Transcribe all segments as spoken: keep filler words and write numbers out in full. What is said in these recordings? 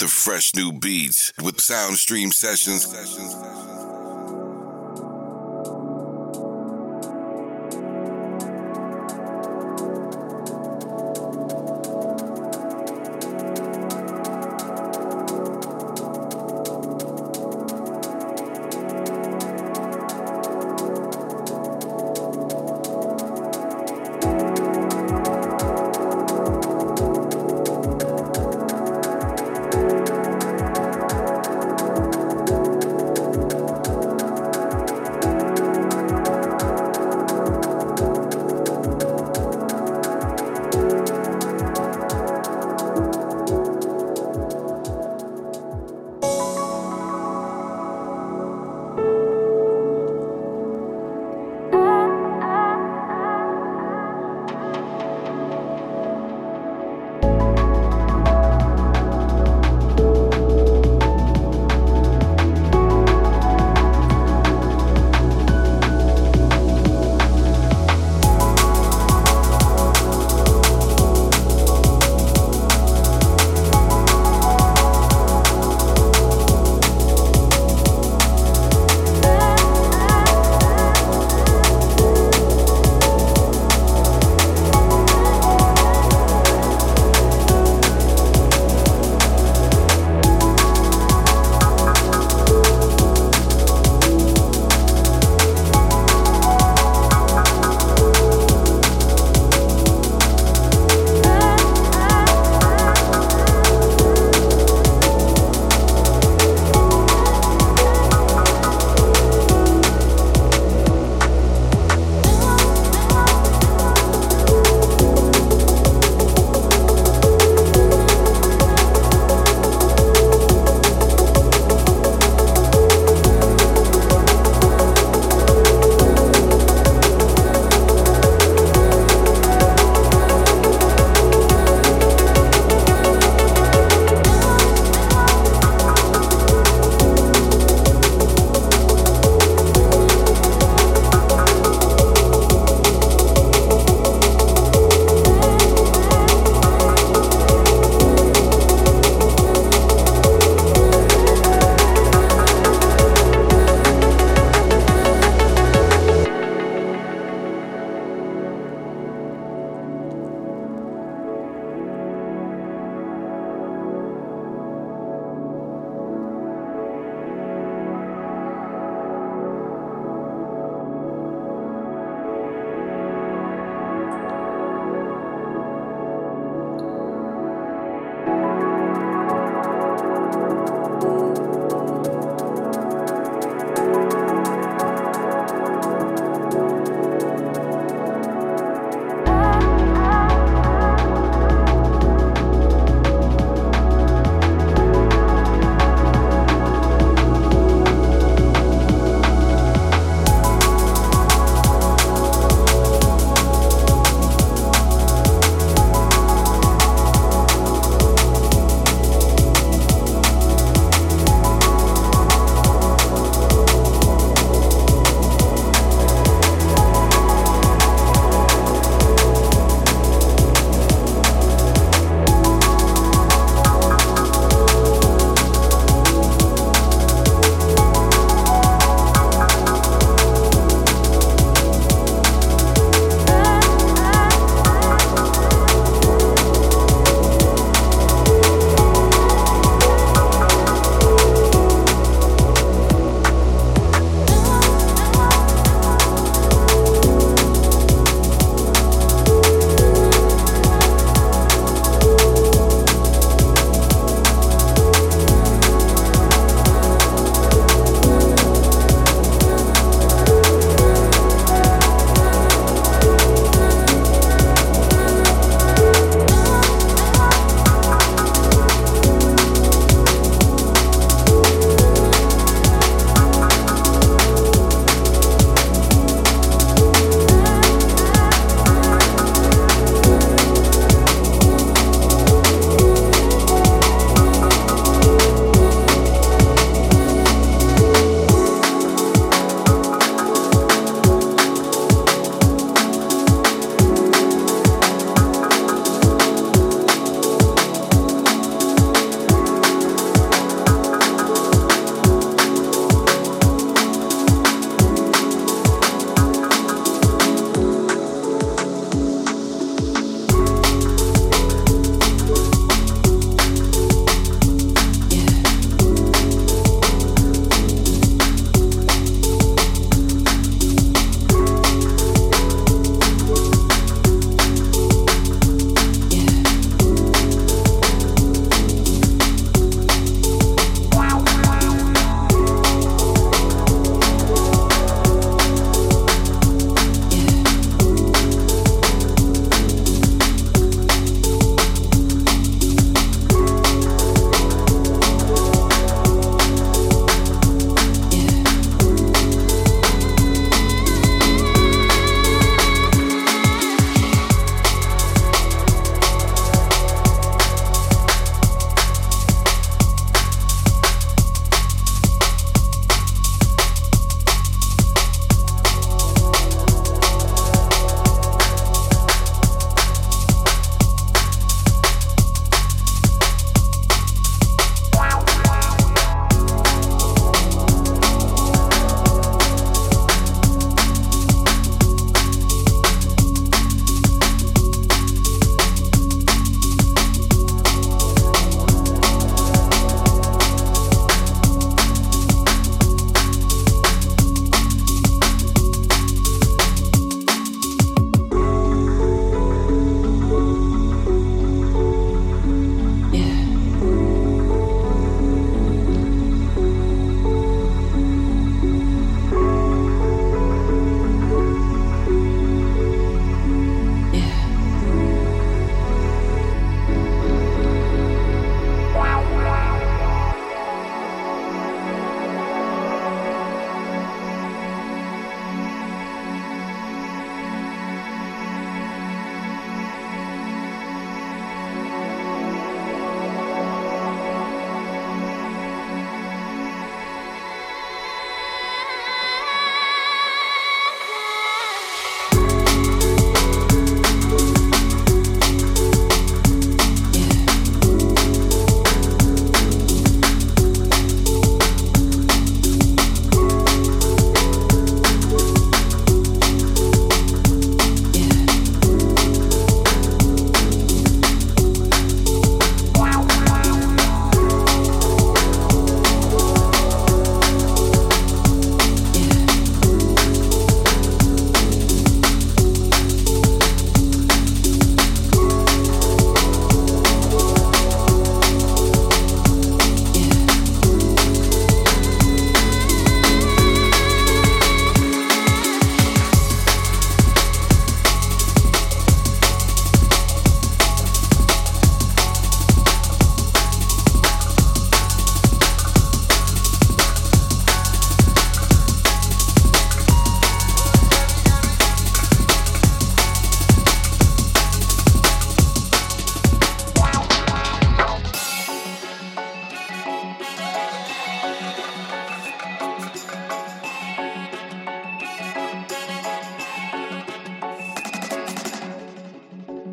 the fresh new beats with Soundstream Sessions.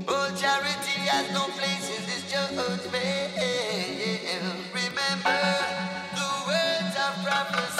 Oh, charity has no place in this judgment. Remember the words of prophecy.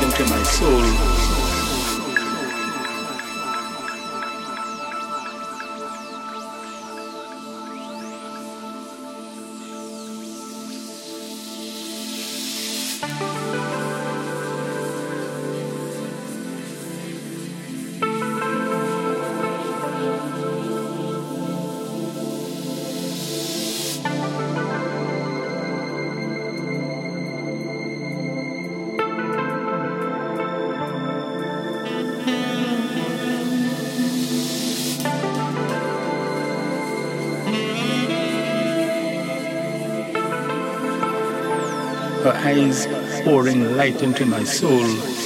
deep into my soul. Her eyes pouring light into my soul.